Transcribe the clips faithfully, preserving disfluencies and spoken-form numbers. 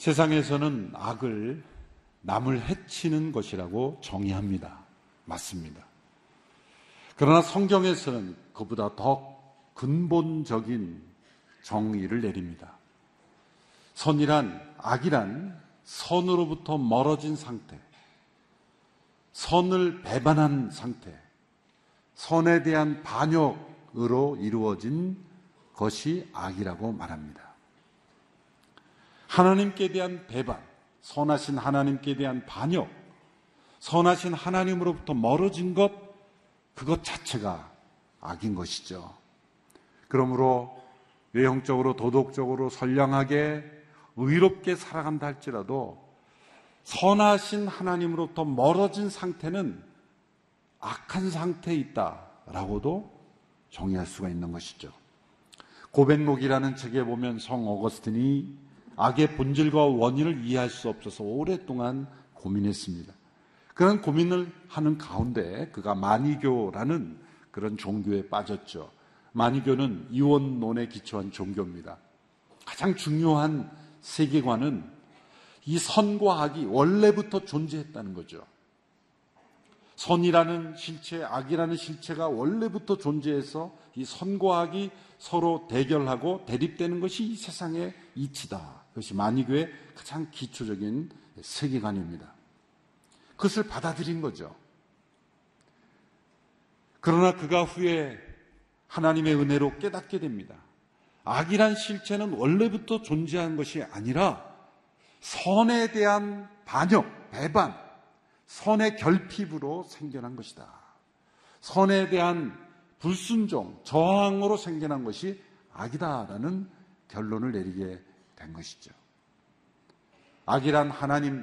세상에서는 악을 남을 해치는 것이라고 정의합니다. 맞습니다. 그러나 성경에서는 그보다 더 근본적인 정의를 내립니다. 선이란, 악이란 선으로부터 멀어진 상태, 선을 배반한 상태, 선에 대한 반역으로 이루어진 것이 악이라고 말합니다. 하나님께 대한 배반, 선하신 하나님께 대한 반역, 선하신 하나님으로부터 멀어진 것, 그것 자체가 악인 것이죠. 그러므로 외형적으로 도덕적으로 선량하게 의롭게 살아간다 할지라도 선하신 하나님으로부터 멀어진 상태는 악한 상태에 있다라고도 정의할 수가 있는 것이죠. 고백록이라는 책에 보면 성 어거스틴이 악의 본질과 원인을 이해할 수 없어서 오랫동안 고민했습니다. 그런 고민을 하는 가운데 그가 마니교라는 그런 종교에 빠졌죠. 마니교는 이원론에 기초한 종교입니다. 가장 중요한 세계관은 이 선과 악이 원래부터 존재했다는 거죠. 선이라는 실체, 악이라는 실체가 원래부터 존재해서 이 선과 악이 서로 대결하고 대립되는 것이 이 세상의 이치다. 그것이 마니교의 가장 기초적인 세계관입니다. 그것을 받아들인 거죠. 그러나 그가 후에 하나님의 은혜로 깨닫게 됩니다. 악이란 실체는 원래부터 존재한 것이 아니라 선에 대한 반역, 배반, 선의 결핍으로 생겨난 것이다. 선에 대한 불순종, 저항으로 생겨난 것이 악이다라는 결론을 내리게 된 것이죠. 악이란 하나님에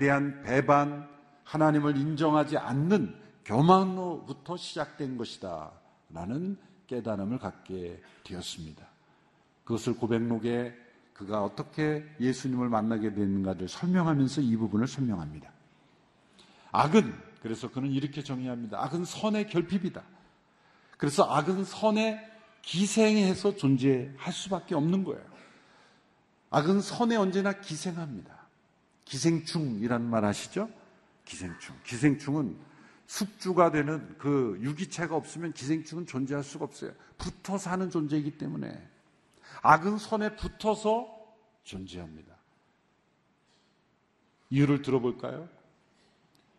대한 배반, 하나님을 인정하지 않는 교만으로부터 시작된 것이다 라는 깨달음을 갖게 되었습니다. 그것을 고백록에 그가 어떻게 예수님을 만나게 되는가를 설명하면서 이 부분을 설명합니다. 악은, 그래서 그는 이렇게 정의합니다. 악은 선의 결핍이다. 그래서 악은 선에 기생해서 존재할 수밖에 없는 거예요. 악은 선에 언제나 기생합니다. 기생충이란 말 아시죠? 기생충. 기생충은 숙주가 되는 그 유기체가 없으면 기생충은 존재할 수가 없어요. 붙어 사는 존재이기 때문에 악은 선에 붙어서 존재합니다. 이유를 들어볼까요?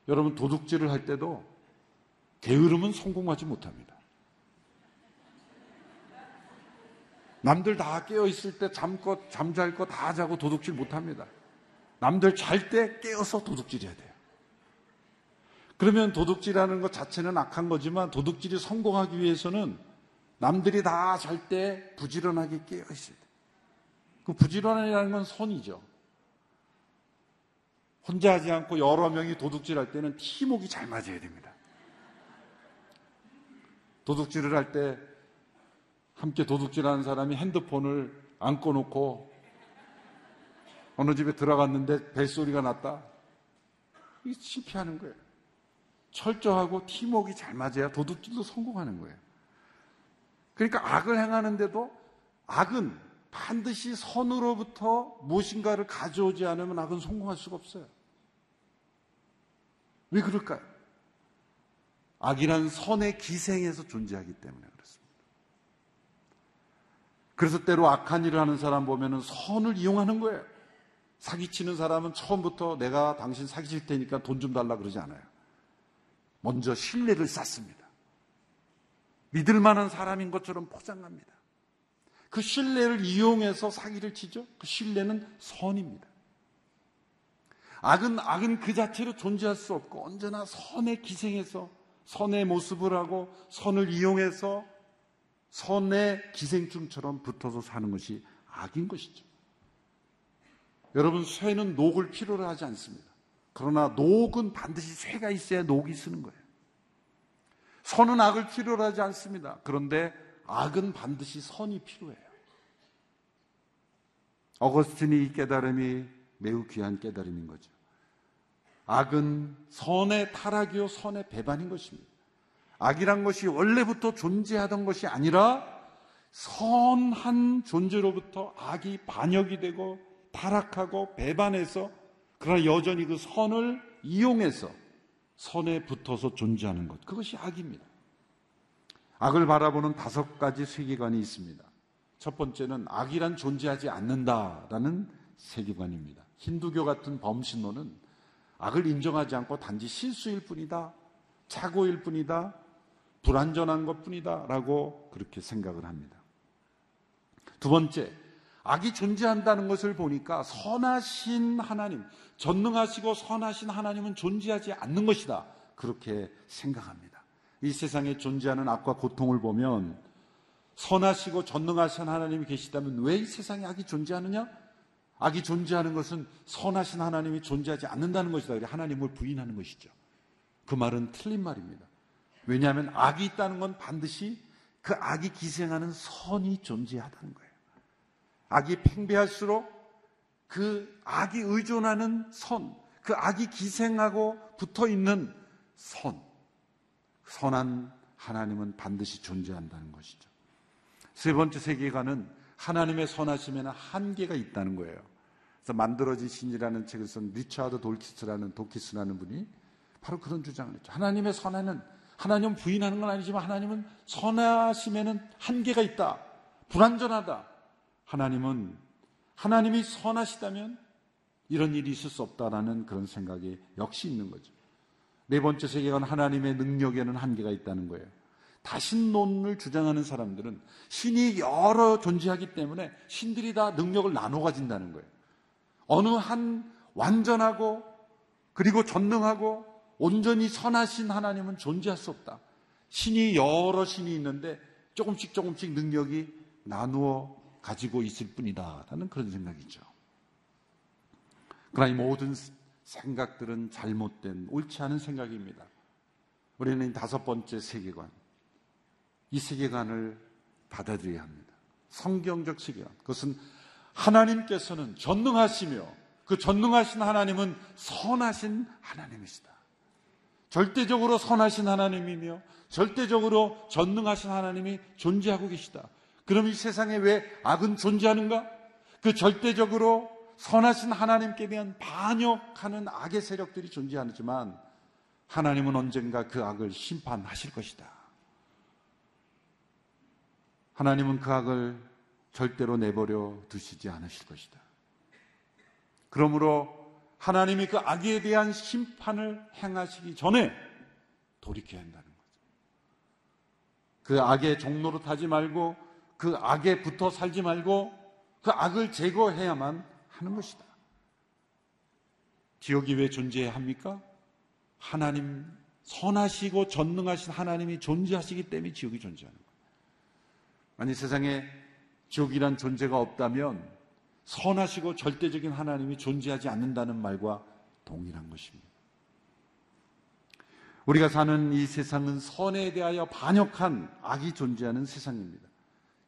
여러분, 도둑질을 할 때도 게으름은 성공하지 못합니다. 남들 다 깨어있을 때 잠껏, 잠잘 거 다 자고 도둑질 못합니다. 남들 잘 때 깨어서 도둑질해야 돼요. 그러면 도둑질하는 것 자체는 악한 거지만 도둑질이 성공하기 위해서는 남들이 다 잘 때 부지런하게 깨어있어야 돼요. 그 부지런이라는 건 선이죠. 혼자 하지 않고 여러 명이 도둑질할 때는 팀워크가 잘 맞아야 됩니다. 도둑질을 할 때 함께 도둑질하는 사람이 핸드폰을 안 꺼놓고 어느 집에 들어갔는데 벨소리가 났다. 이게 실패하는 거예요. 철저하고 팀워크가 잘 맞아야 도둑질도 성공하는 거예요. 그러니까 악을 행하는데도 악은 반드시 선으로부터 무엇인가를 가져오지 않으면 악은 성공할 수가 없어요. 왜 그럴까요? 악이란 선에 기생해서 존재하기 때문에 그렇습니다. 그래서 때로 악한 일을 하는 사람 보면은 선을 이용하는 거예요. 사기치는 사람은 처음부터 내가 당신 사기칠 테니까 돈 좀 달라 그러지 않아요. 먼저 신뢰를 쌓습니다. 믿을 만한 사람인 것처럼 포장합니다. 그 신뢰를 이용해서 사기를 치죠. 그 신뢰는 선입니다. 악은, 악은 그 자체로 존재할 수 없고 언제나 선에 기생해서 선의 모습을 하고 선을 이용해서 선의 기생충처럼 붙어서 사는 것이 악인 것이죠. 여러분, 쇠는 녹을 필요로 하지 않습니다. 그러나 녹은 반드시 쇠가 있어야 녹이 쓰는 거예요. 선은 악을 필요로 하지 않습니다. 그런데 악은 반드시 선이 필요해요. 어거스틴이 이 깨달음이 매우 귀한 깨달음인 거죠. 악은 선의 타락이요 선의 배반인 것입니다. 악이란 것이 원래부터 존재하던 것이 아니라 선한 존재로부터 악이 반역이 되고 발악하고 배반해서, 그러나 여전히 그 선을 이용해서 선에 붙어서 존재하는 것, 그것이 악입니다. 악을 바라보는 다섯 가지 세계관이 있습니다. 첫 번째는 악이란 존재하지 않는다라는 세계관입니다. 힌두교 같은 범신론은 악을 인정하지 않고 단지 실수일 뿐이다, 착오일 뿐이다, 불완전한 것뿐이다 라고 그렇게 생각을 합니다. 두 번째, 악이 존재한다는 것을 보니까 선하신 하나님, 전능하시고 선하신 하나님은 존재하지 않는 것이다, 그렇게 생각합니다. 이 세상에 존재하는 악과 고통을 보면 선하시고 전능하신 하나님이 계시다면 왜 이 세상에 악이 존재하느냐? 악이 존재하는 것은 선하신 하나님이 존재하지 않는다는 것이다. 그래서 하나님을 부인하는 것이죠. 그 말은 틀린 말입니다. 왜냐하면 악이 있다는 건 반드시 그 악이 기생하는 선이 존재하다는 거예요. 악이 팽배할수록 그 악이 의존하는 선, 그 악이 기생하고 붙어있는 선, 선한 하나님은 반드시 존재한다는 것이죠. 세 번째 세계관은 하나님의 선하심에는 한계가 있다는 거예요. 그래서 만들어진 신이라는 책을 쓴 리차드 돌키스라는 도키스라는 분이 바로 그런 주장을 했죠. 하나님의 선에는, 하나님은 부인하는 건 아니지만 하나님은 선하심에는 한계가 있다, 불완전하다. 하나님은, 하나님이 선하시다면 이런 일이 있을 수 없다라는 그런 생각이 역시 있는 거죠. 네 번째 세계관, 하나님의 능력에는 한계가 있다는 거예요. 다신론을 주장하는 사람들은 신이 여러 존재하기 때문에 신들이 다 능력을 나눠 가진다는 거예요. 어느 한 완전하고 그리고 전능하고 온전히 선하신 하나님은 존재할 수 없다. 신이 여러 신이 있는데 조금씩 조금씩 능력이 나누어 가지고 있을 뿐이다 라는 그런 생각이죠. 그러나 이 모든 생각들은 잘못된, 옳지 않은 생각입니다. 우리는 이 다섯 번째 세계관, 이 세계관을 받아들여야 합니다. 성경적 세계관, 그것은 하나님께서는 전능하시며 그 전능하신 하나님은 선하신 하나님이시다. 절대적으로 선하신 하나님이며 절대적으로 전능하신 하나님이 존재하고 계시다. 그럼 이 세상에 왜 악은 존재하는가? 그 절대적으로 선하신 하나님께 대한 반역하는 악의 세력들이 존재하지만 하나님은 언젠가 그 악을 심판하실 것이다. 하나님은 그 악을 절대로 내버려 두시지 않으실 것이다. 그러므로 하나님이 그 악에 대한 심판을 행하시기 전에 돌이켜야 한다는 거죠. 그 악의 종노릇 하지 말고, 그 악에 붙어 살지 말고 그 악을 제거해야만 하는 것이다. 지옥이 왜 존재해야 합니까? 하나님, 선하시고 전능하신 하나님이 존재하시기 때문에 지옥이 존재하는 거예요. 만약 세상에 지옥이란 존재가 없다면 선하시고 절대적인 하나님이 존재하지 않는다는 말과 동일한 것입니다. 우리가 사는 이 세상은 선에 대하여 반역한 악이 존재하는 세상입니다.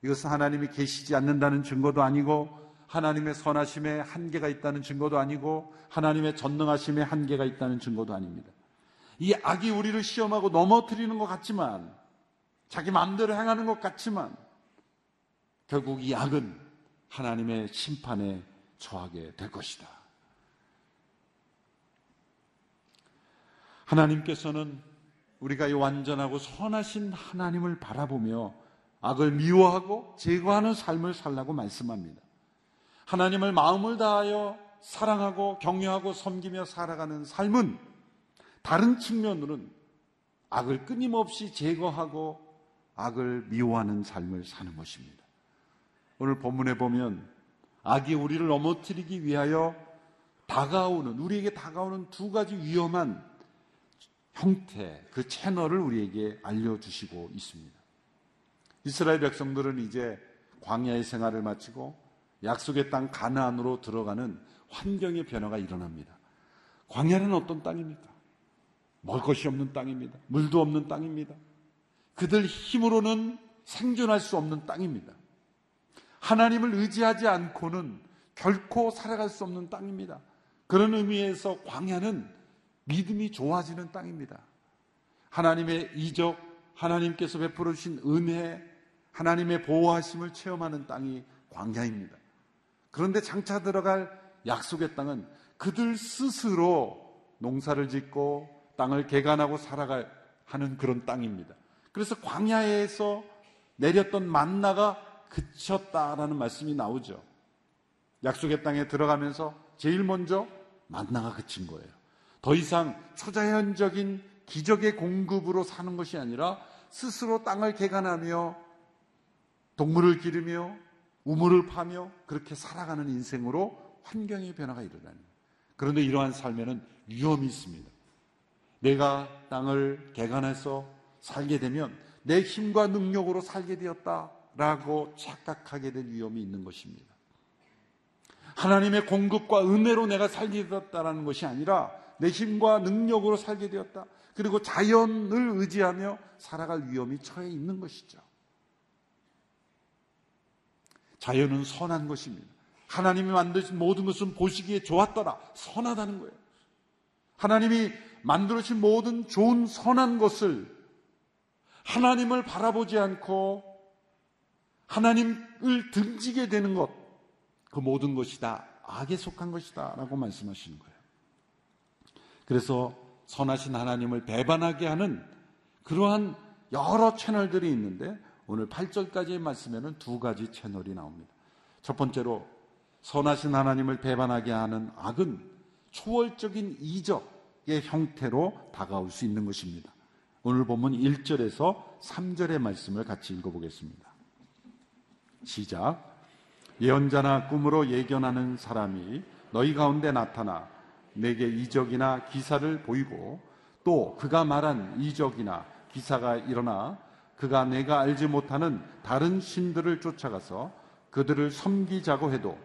이것은 하나님이 계시지 않는다는 증거도 아니고, 하나님의 선하심에 한계가 있다는 증거도 아니고, 하나님의 전능하심에 한계가 있다는 증거도 아닙니다. 이 악이 우리를 시험하고 넘어뜨리는 것 같지만, 자기 마음대로 행하는 것 같지만, 결국 이 악은 하나님의 심판에 처하게 될 것이다. 하나님께서는 우리가 이 완전하고 선하신 하나님을 바라보며 악을 미워하고 제거하는 삶을 살라고 말씀합니다. 하나님을 마음을 다하여 사랑하고 경외하고 섬기며 살아가는 삶은 다른 측면으로는 악을 끊임없이 제거하고 악을 미워하는 삶을 사는 것입니다. 오늘 본문에 보면 악이 우리를 넘어뜨리기 위하여 다가오는, 우리에게 다가오는 두 가지 위험한 형태, 그 채널을 우리에게 알려주시고 있습니다. 이스라엘 백성들은 이제 광야의 생활을 마치고 약속의 땅 가나안으로 들어가는 환경의 변화가 일어납니다. 광야는 어떤 땅입니까? 먹을 것이 없는 땅입니다. 물도 없는 땅입니다. 그들 힘으로는 생존할 수 없는 땅입니다. 하나님을 의지하지 않고는 결코 살아갈 수 없는 땅입니다. 그런 의미에서 광야는 믿음이 좋아지는 땅입니다. 하나님의 이적, 하나님께서 베풀어 주신 은혜, 하나님의 보호하심을 체험하는 땅이 광야입니다. 그런데 장차 들어갈 약속의 땅은 그들 스스로 농사를 짓고 땅을 개간하고 살아갈 하는 그런 땅입니다. 그래서 광야에서 내렸던 만나가 그쳤다라는 말씀이 나오죠. 약속의 땅에 들어가면서 제일 먼저 만나가 그친 거예요. 더 이상 초자연적인 기적의 공급으로 사는 것이 아니라 스스로 땅을 개간하며 동물을 기르며 우물을 파며 그렇게 살아가는 인생으로 환경의 변화가 일어나는 거예요. 그런데 이러한 삶에는 위험이 있습니다. 내가 땅을 개간해서 살게 되면 내 힘과 능력으로 살게 되었다라고 착각하게 된 위험이 있는 것입니다. 하나님의 공급과 은혜로 내가 살게 되었다라는 것이 아니라 내 힘과 능력으로 살게 되었다. 그리고 자연을 의지하며 살아갈 위험이 처해 있는 것이죠. 자연은 선한 것입니다. 하나님이 만드신 모든 것은 보시기에 좋았더라. 선하다는 거예요. 하나님이 만들어진 모든 좋은 선한 것을 하나님을 바라보지 않고 하나님을 등지게 되는 것, 그 모든 것이 다 악에 속한 것이다 라고 말씀하시는 거예요. 그래서 선하신 하나님을 배반하게 하는 그러한 여러 채널들이 있는데 오늘 팔 절까지의 말씀에는 두 가지 채널이 나옵니다. 첫 번째로 선하신 하나님을 배반하게 하는 악은 초월적인 이적의 형태로 다가올 수 있는 것입니다. 오늘 본문 일 절에서 삼 절의 말씀을 같이 읽어보겠습니다. 시작. 예언자나 꿈으로 예견하는 사람이 너희 가운데 나타나 내게 이적이나 기사를 보이고 또 그가 말한 이적이나 기사가 일어나 그가 내가 알지 못하는 다른 신들을 쫓아가서 그들을 섬기자고 해도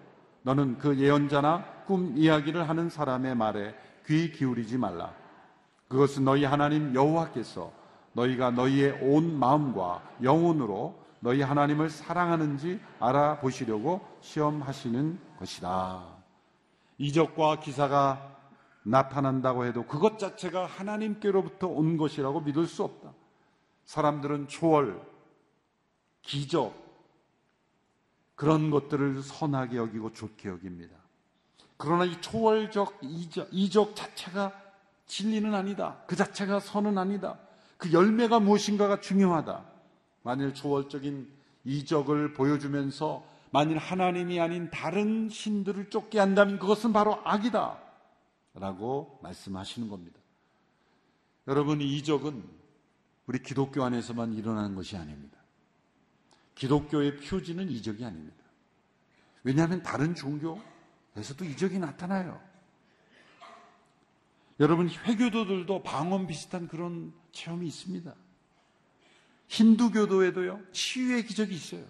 너는 그 예언자나 꿈 이야기를 하는 사람의 말에 귀 기울이지 말라. 그것은 너희 하나님 여호와께서 너희가 너희의 온 마음과 영혼으로 너희 하나님을 사랑하는지 알아보시려고 시험하시는 것이다. 이적과 기사가 나타난다고 해도 그것 자체가 하나님께로부터 온 것이라고 믿을 수 없다. 사람들은 초월, 기적 그런 것들을 선하게 여기고 좋게 여깁니다. 그러나 이 초월적 이적, 이적 자체가 진리는 아니다. 그 자체가 선은 아니다. 그 열매가 무엇인가가 중요하다. 만일 초월적인 이적을 보여주면서 만일 하나님이 아닌 다른 신들을 쫓게 한다면 그것은 바로 악이다 라고 말씀하시는 겁니다. 여러분, 이적은 우리 기독교 안에서만 일어나는 것이 아닙니다. 기독교의 표지는 이적이 아닙니다. 왜냐하면 다른 종교에서도 이적이 나타나요. 여러분, 회교도들도 방언 비슷한 그런 체험이 있습니다. 힌두교도에도요 치유의 기적이 있어요.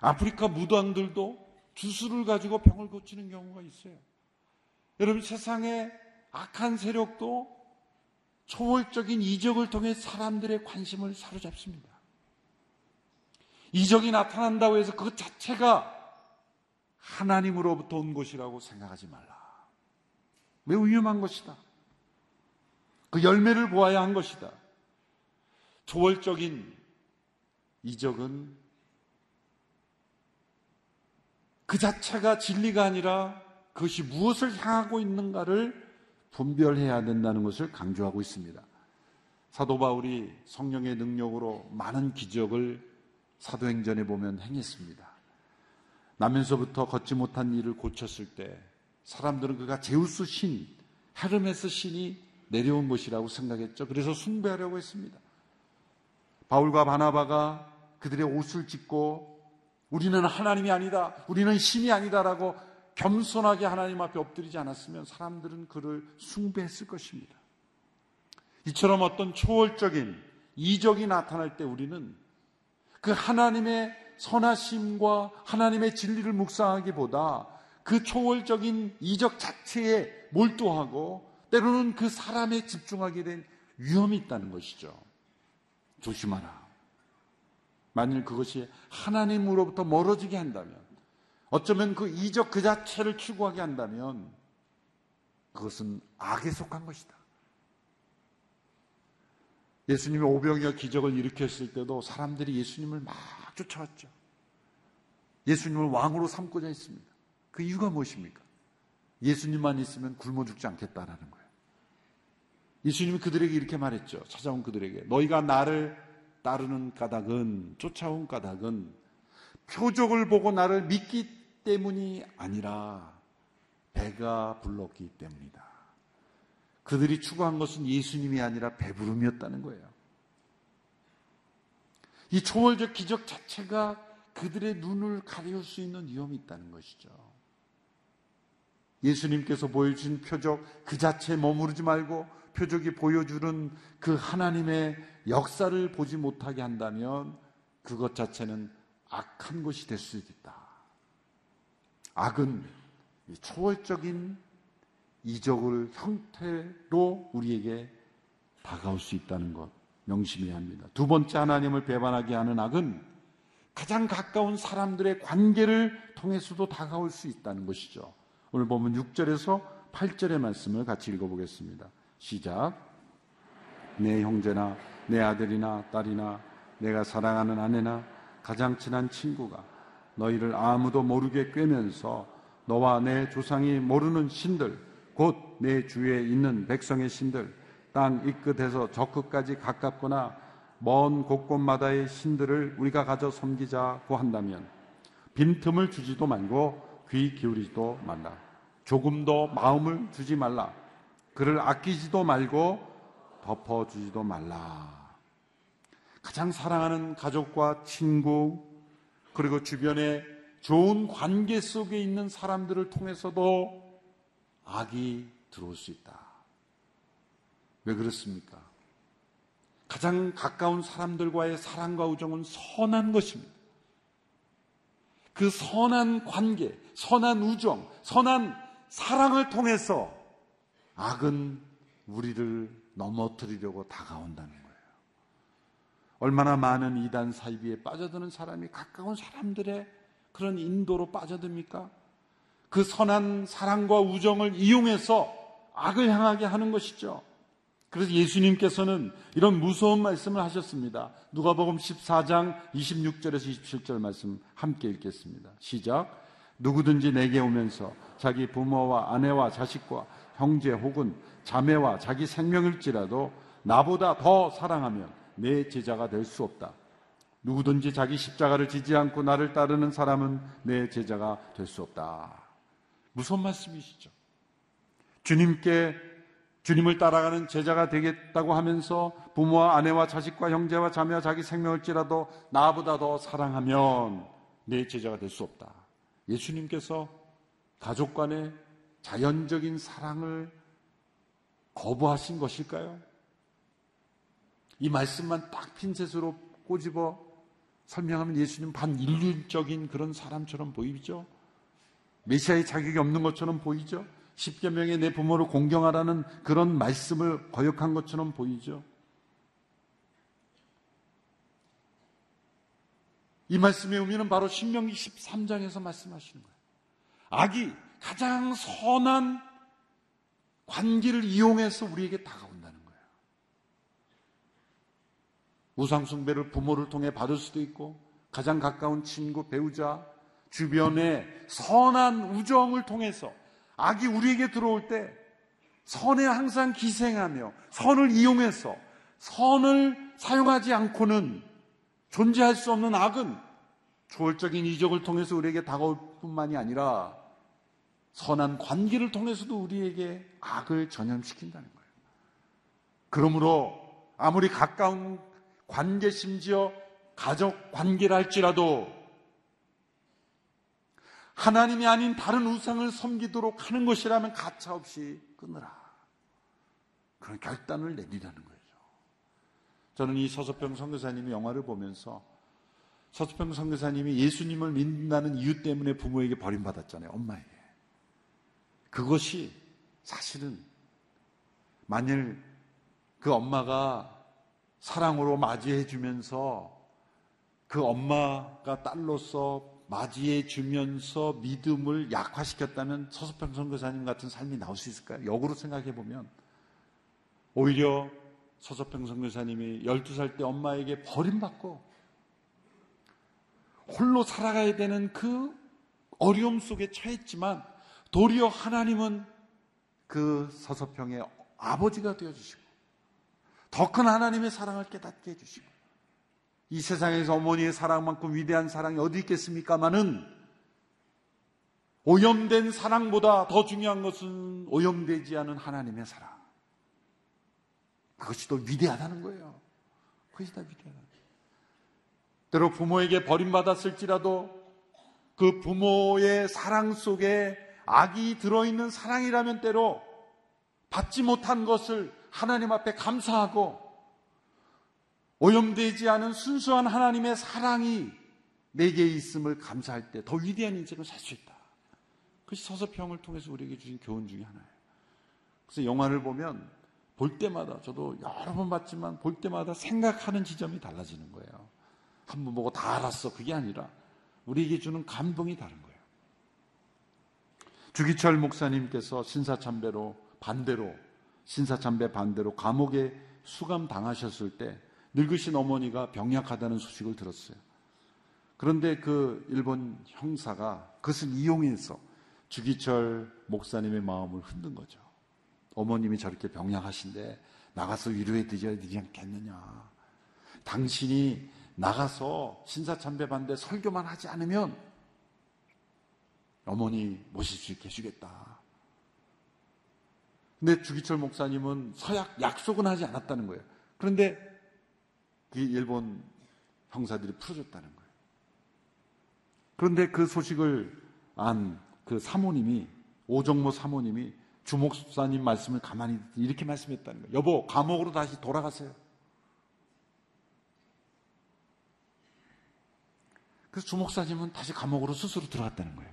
아프리카 무당들도 주술을 가지고 병을 고치는 경우가 있어요. 여러분, 세상의 악한 세력도 초월적인 이적을 통해 사람들의 관심을 사로잡습니다. 이적이 나타난다고 해서 그것 자체가 하나님으로부터 온 것이라고 생각하지 말라. 매우 위험한 것이다. 그 열매를 보아야 한 것이다. 초월적인 이적은 그 자체가 진리가 아니라 그것이 무엇을 향하고 있는가를 분별해야 된다는 것을 강조하고 있습니다. 사도 바울이 성령의 능력으로 많은 기적을 사도행전에 보면 행했습니다. 나면서부터 걷지 못한 이를 고쳤을 때 사람들은 그가 제우스 신, 헤르메스 신이 내려온 것이라고 생각했죠. 그래서 숭배하려고 했습니다. 바울과 바나바가 그들의 옷을 찢고 우리는 하나님이 아니다, 우리는 신이 아니다라고 겸손하게 하나님 앞에 엎드리지 않았으면 사람들은 그를 숭배했을 것입니다. 이처럼 어떤 초월적인 이적이 나타날 때 우리는 그 하나님의 선하심과 하나님의 진리를 묵상하기보다 그 초월적인 이적 자체에 몰두하고 때로는 그 사람에 집중하게 된 위험이 있다는 것이죠. 조심하라. 만일 그것이 하나님으로부터 멀어지게 한다면, 어쩌면 그 이적 그 자체를 추구하게 한다면 그것은 악에 속한 것이다. 예수님이 오병이어 기적을 일으켰을 때도 사람들이 예수님을 막 쫓아왔죠. 예수님을 왕으로 삼고자 했습니다. 그 이유가 무엇입니까? 예수님만 있으면 굶어 죽지 않겠다라는 거예요. 예수님이 그들에게 이렇게 말했죠. 찾아온 그들에게. 너희가 나를 따르는 까닭은, 쫓아온 까닭은 표적을 보고 나를 믿기 때문이 아니라 배가 불렀기 때문이다. 그들이 추구한 것은 예수님이 아니라 배부름이었다는 거예요. 이 초월적 기적 자체가 그들의 눈을 가려울 수 있는 위험이 있다는 것이죠. 예수님께서 보여주신 표적 그 자체에 머무르지 말고 표적이 보여주는 그 하나님의 역사를 보지 못하게 한다면 그것 자체는 악한 것이 될 수 있다. 악은 이 초월적인 이적을 형태로 우리에게 다가올 수 있다는 것 명심해야 합니다. 두 번째, 하나님을 배반하게 하는 악은 가장 가까운 사람들의 관계를 통해서도 다가올 수 있다는 것이죠. 오늘 보면 육 절에서 팔 절의 말씀을 같이 읽어보겠습니다. 시작. 내 형제나 내 아들이나 딸이나 내가 사랑하는 아내나 가장 친한 친구가 너희를 아무도 모르게 꿰면서 너와 내 조상이 모르는 신들 곧 내 주위에 있는 백성의 신들 땅 이 끝에서 저 끝까지 가깝거나 먼 곳곳마다의 신들을 우리가 가져 섬기자고 한다면 빈틈을 주지도 말고 귀 기울이지도 말라. 조금도 마음을 주지 말라. 그를 아끼지도 말고 덮어주지도 말라. 가장 사랑하는 가족과 친구 그리고 주변의 좋은 관계 속에 있는 사람들을 통해서도 악이 들어올 수 있다. 왜 그렇습니까? 가장 가까운 사람들과의 사랑과 우정은 선한 것입니다. 그 선한 관계, 선한 우정, 선한 사랑을 통해서 악은 우리를 넘어뜨리려고 다가온다는 거예요. 얼마나 많은 이단 사이비에 빠져드는 사람이 가까운 사람들의 그런 인도로 빠져듭니까? 그 선한 사랑과 우정을 이용해서 악을 향하게 하는 것이죠. 그래서 예수님께서는 이런 무서운 말씀을 하셨습니다. 누가복음 십사 장 이십육 절에서 이십칠 절 말씀 함께 읽겠습니다. 시작. 누구든지 내게 오면서 자기 부모와 아내와 자식과 형제 혹은 자매와 자기 생명일지라도 나보다 더 사랑하면 내 제자가 될 수 없다. 누구든지 자기 십자가를 지지 않고 나를 따르는 사람은 내 제자가 될 수 없다. 무서운 말씀이시죠. 주님께 주님을 따라가는 제자가 되겠다고 하면서 부모와 아내와 자식과 형제와 자매와 자기 생명일지라도 나보다 더 사랑하면 내 제자가 될 수 없다. 예수님께서 가족 간의 자연적인 사랑을 거부하신 것일까요? 이 말씀만 딱 핀셋으로 꼬집어 설명하면 예수님 반인륜적인 그런 사람처럼 보이죠? 메시아의 자격이 없는 것처럼 보이죠? 십계명에 내 부모를 공경하라는 그런 말씀을 거역한 것처럼 보이죠. 이 말씀의 의미는 바로 신명기 십삼 장에서 말씀하시는 거예요. 악이 가장 선한 관계를 이용해서 우리에게 다가온다는 거예요. 우상숭배를 부모를 통해 받을 수도 있고 가장 가까운 친구, 배우자, 주변의 선한 우정을 통해서 악이 우리에게 들어올 때 선에 항상 기생하며 선을 이용해서 선을 사용하지 않고는 존재할 수 없는 악은 초월적인 이적을 통해서 우리에게 다가올 뿐만이 아니라 선한 관계를 통해서도 우리에게 악을 전염시킨다는 거예요. 그러므로 아무리 가까운 관계 심지어 가족 관계를 할지라도 하나님이 아닌 다른 우상을 섬기도록 하는 것이라면 가차없이 끊으라. 그런 결단을 내리라는 거죠. 저는 이 서서평 선교사님의 영화를 보면서 서서평 선교사님이 예수님을 믿는다는 이유 때문에 부모에게 버림받았잖아요. 엄마에게. 그것이 사실은 만일 그 엄마가 사랑으로 맞이해 주면서 그 엄마가 딸로서 맞이해 주면서 믿음을 약화시켰다면 서서평 선교사님 같은 삶이 나올 수 있을까요? 역으로 생각해 보면 오히려 서서평 선교사님이 열두 살 때 엄마에게 버림받고 홀로 살아가야 되는 그 어려움 속에 처했지만 도리어 하나님은 그 서서평의 아버지가 되어주시고 더 큰 하나님의 사랑을 깨닫게 해주시고 이 세상에서 어머니의 사랑만큼 위대한 사랑이 어디 있겠습니까마는 오염된 사랑보다 더 중요한 것은 오염되지 않은 하나님의 사랑. 그것이 더 위대하다는 거예요. 그것이 더 위대하다는 거예요. 때로 부모에게 버림받았을지라도 그 부모의 사랑 속에 악이 들어있는 사랑이라면 때로 받지 못한 것을 하나님 앞에 감사하고 오염되지 않은 순수한 하나님의 사랑이 내게 있음을 감사할 때 더 위대한 인생을 살 수 있다. 그것이 서서평을 통해서 우리에게 주신 교훈 중에 하나예요. 그래서 영화를 보면 볼 때마다, 저도 여러 번 봤지만 볼 때마다 생각하는 지점이 달라지는 거예요. 한 번 보고 다 알았어. 그게 아니라 우리에게 주는 감동이 다른 거예요. 주기철 목사님께서 신사참배로 반대로 신사참배 반대로 감옥에 수감당하셨을 때 늙으신 어머니가 병약하다는 소식을 들었어요. 그런데 그 일본 형사가 그것을 이용해서 주기철 목사님의 마음을 흔든 거죠. 어머님이 저렇게 병약하신데 나가서 위로해 드려야 되지 않겠느냐. 당신이 나가서 신사참배 반대 설교만 하지 않으면 어머니 모실 수 있게 해주겠다. 근데 주기철 목사님은 서약 약속은 하지 않았다는 거예요. 그런데 그 일본 형사들이 풀어줬다는 거예요. 그런데 그 소식을 안 그 사모님이, 오정모 사모님이 주목사님 말씀을 가만히 듣지 이렇게 말씀했다는 거예요. 여보, 감옥으로 다시 돌아가세요. 그래서 주목사님은 다시 감옥으로 스스로 들어갔다는 거예요.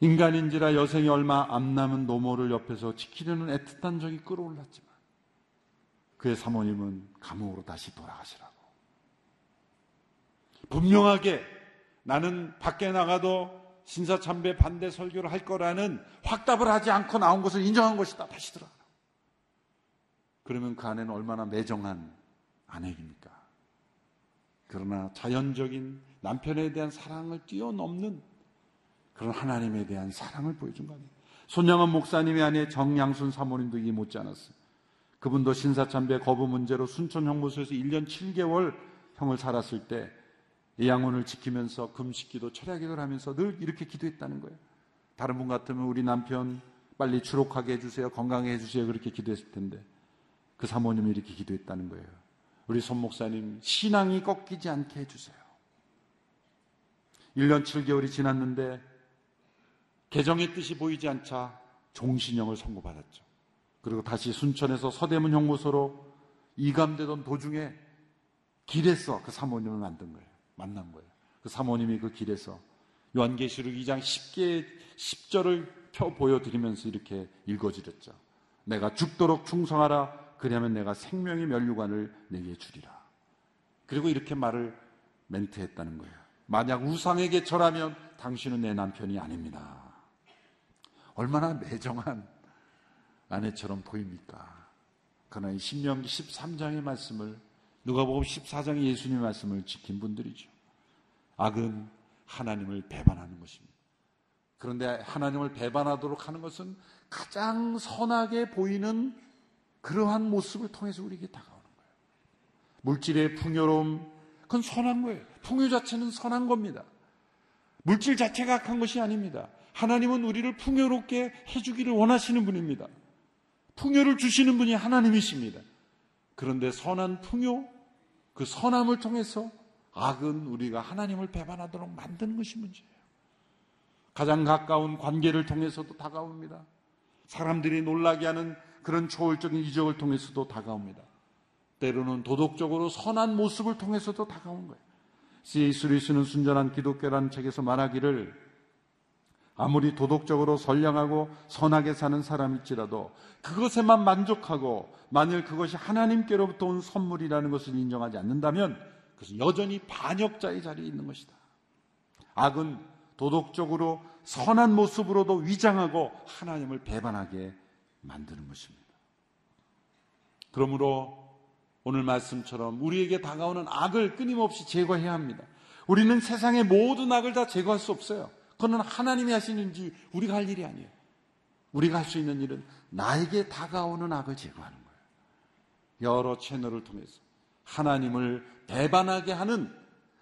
인간인지라 여생이 얼마 안 남은 노모를 옆에서 지키려는 애틋한 적이 끌어올랐지만 그의 사모님은 감옥으로 다시 돌아가시라고 분명하게 나는 밖에 나가도 신사참배 반대 설교를 할 거라는 확답을 하지 않고 나온 것을 인정한 것이다. 다시 들어가라. 그러면 그 아내는 얼마나 매정한 아내입니까? 그러나 자연적인 남편에 대한 사랑을 뛰어넘는 그런 하나님에 대한 사랑을 보여준 거 아니에요. 손양원 목사님의 아내 정양순 사모님도 이게 못지않았어요. 그분도 신사참배 거부 문제로 순천형무소에서 일 년 칠 개월 형을 살았을 때 이 양혼을 지키면서 금식기도 철야기도를 하면서 늘 이렇게 기도했다는 거예요. 다른 분 같으면 우리 남편 빨리 주록하게 해주세요. 건강하게 해주세요. 그렇게 기도했을 텐데 그 사모님이 이렇게 기도했다는 거예요. 우리 손 목사님 신앙이 꺾이지 않게 해주세요. 일 년 칠 개월이 지났는데 개정의 뜻이 보이지 않자 종신형을 선고받았죠. 그리고 다시 순천에서 서대문 형무소로 이감되던 도중에 길에서 그 사모님을 만든 거예요. 만난 거예요. 그 사모님이 그 길에서 요한계시록 이 장 십 절을 펴 보여드리면서 이렇게 읽어드렸죠. 내가 죽도록 충성하라. 그리하면 내가 생명의 면류관을 내게 주리라. 그리고 이렇게 말을 멘트했다는 거예요. 만약 우상에게 절하면 당신은 내 남편이 아닙니다. 얼마나 매정한 아내처럼 보입니까? 그러나 이 신명기 십삼 장의 말씀을 누가복음 십사 장의 예수님의 말씀을 지킨 분들이죠. 악은 하나님을 배반하는 것입니다. 그런데 하나님을 배반하도록 하는 것은 가장 선하게 보이는 그러한 모습을 통해서 우리에게 다가오는 거예요. 물질의 풍요로움, 그건 선한 거예요. 풍요 자체는 선한 겁니다. 물질 자체가 악한 것이 아닙니다. 하나님은 우리를 풍요롭게 해주기를 원하시는 분입니다. 풍요를 주시는 분이 하나님이십니다. 그런데 선한 풍요, 그 선함을 통해서 악은 우리가 하나님을 배반하도록 만든 것이 문제예요. 가장 가까운 관계를 통해서도 다가옵니다. 사람들이 놀라게 하는 그런 초월적인 이적을 통해서도 다가옵니다. 때로는 도덕적으로 선한 모습을 통해서도 다가온 거예요. 씨에스 루이스는 순전한 기독교라는 책에서 말하기를 아무리 도덕적으로 선량하고 선하게 사는 사람일지라도 그것에만 만족하고 만일 그것이 하나님께로부터 온 선물이라는 것을 인정하지 않는다면 그것은 여전히 반역자의 자리에 있는 것이다. 악은 도덕적으로 선한 모습으로도 위장하고 하나님을 배반하게 만드는 것입니다. 그러므로 오늘 말씀처럼 우리에게 다가오는 악을 끊임없이 제거해야 합니다. 우리는 세상의 모든 악을 다 제거할 수 없어요. 그건 하나님이 하시는지 우리가 할 일이 아니에요. 우리가 할 수 있는 일은 나에게 다가오는 악을 제거하는 거예요. 여러 채널을 통해서 하나님을 배반하게 하는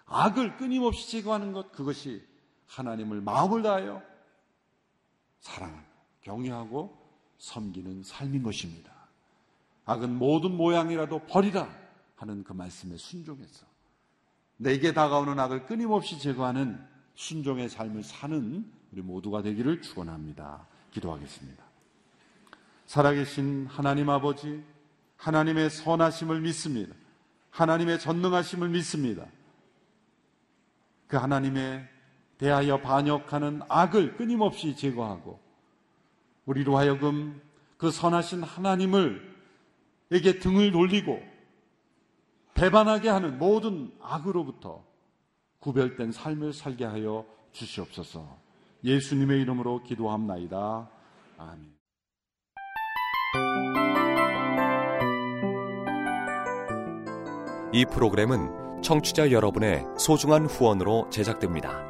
악을 끊임없이 제거하는 것, 그것이 하나님을 마음을 다하여 사랑하고 경외하고 섬기는 삶인 것입니다. 악은 모든 모양이라도 버리라 하는 그 말씀에 순종해서 내게 다가오는 악을 끊임없이 제거하는 순종의 삶을 사는 우리 모두가 되기를 축원합니다. 기도하겠습니다. 살아계신 하나님 아버지, 하나님의 선하심을 믿습니다. 하나님의 전능하심을 믿습니다. 그 하나님의 대하여 반역하는 악을 끊임없이 제거하고 우리로 하여금 그 선하신 하나님을 에게 등을 돌리고 배반하게 하는 모든 악으로부터 구별된 삶을 살게 하여 주시옵소서. 예수님의 이름으로 기도합나이다. 아멘. 이 프로그램은 청취자 여러분의 소중한 후원으로 제작됩니다.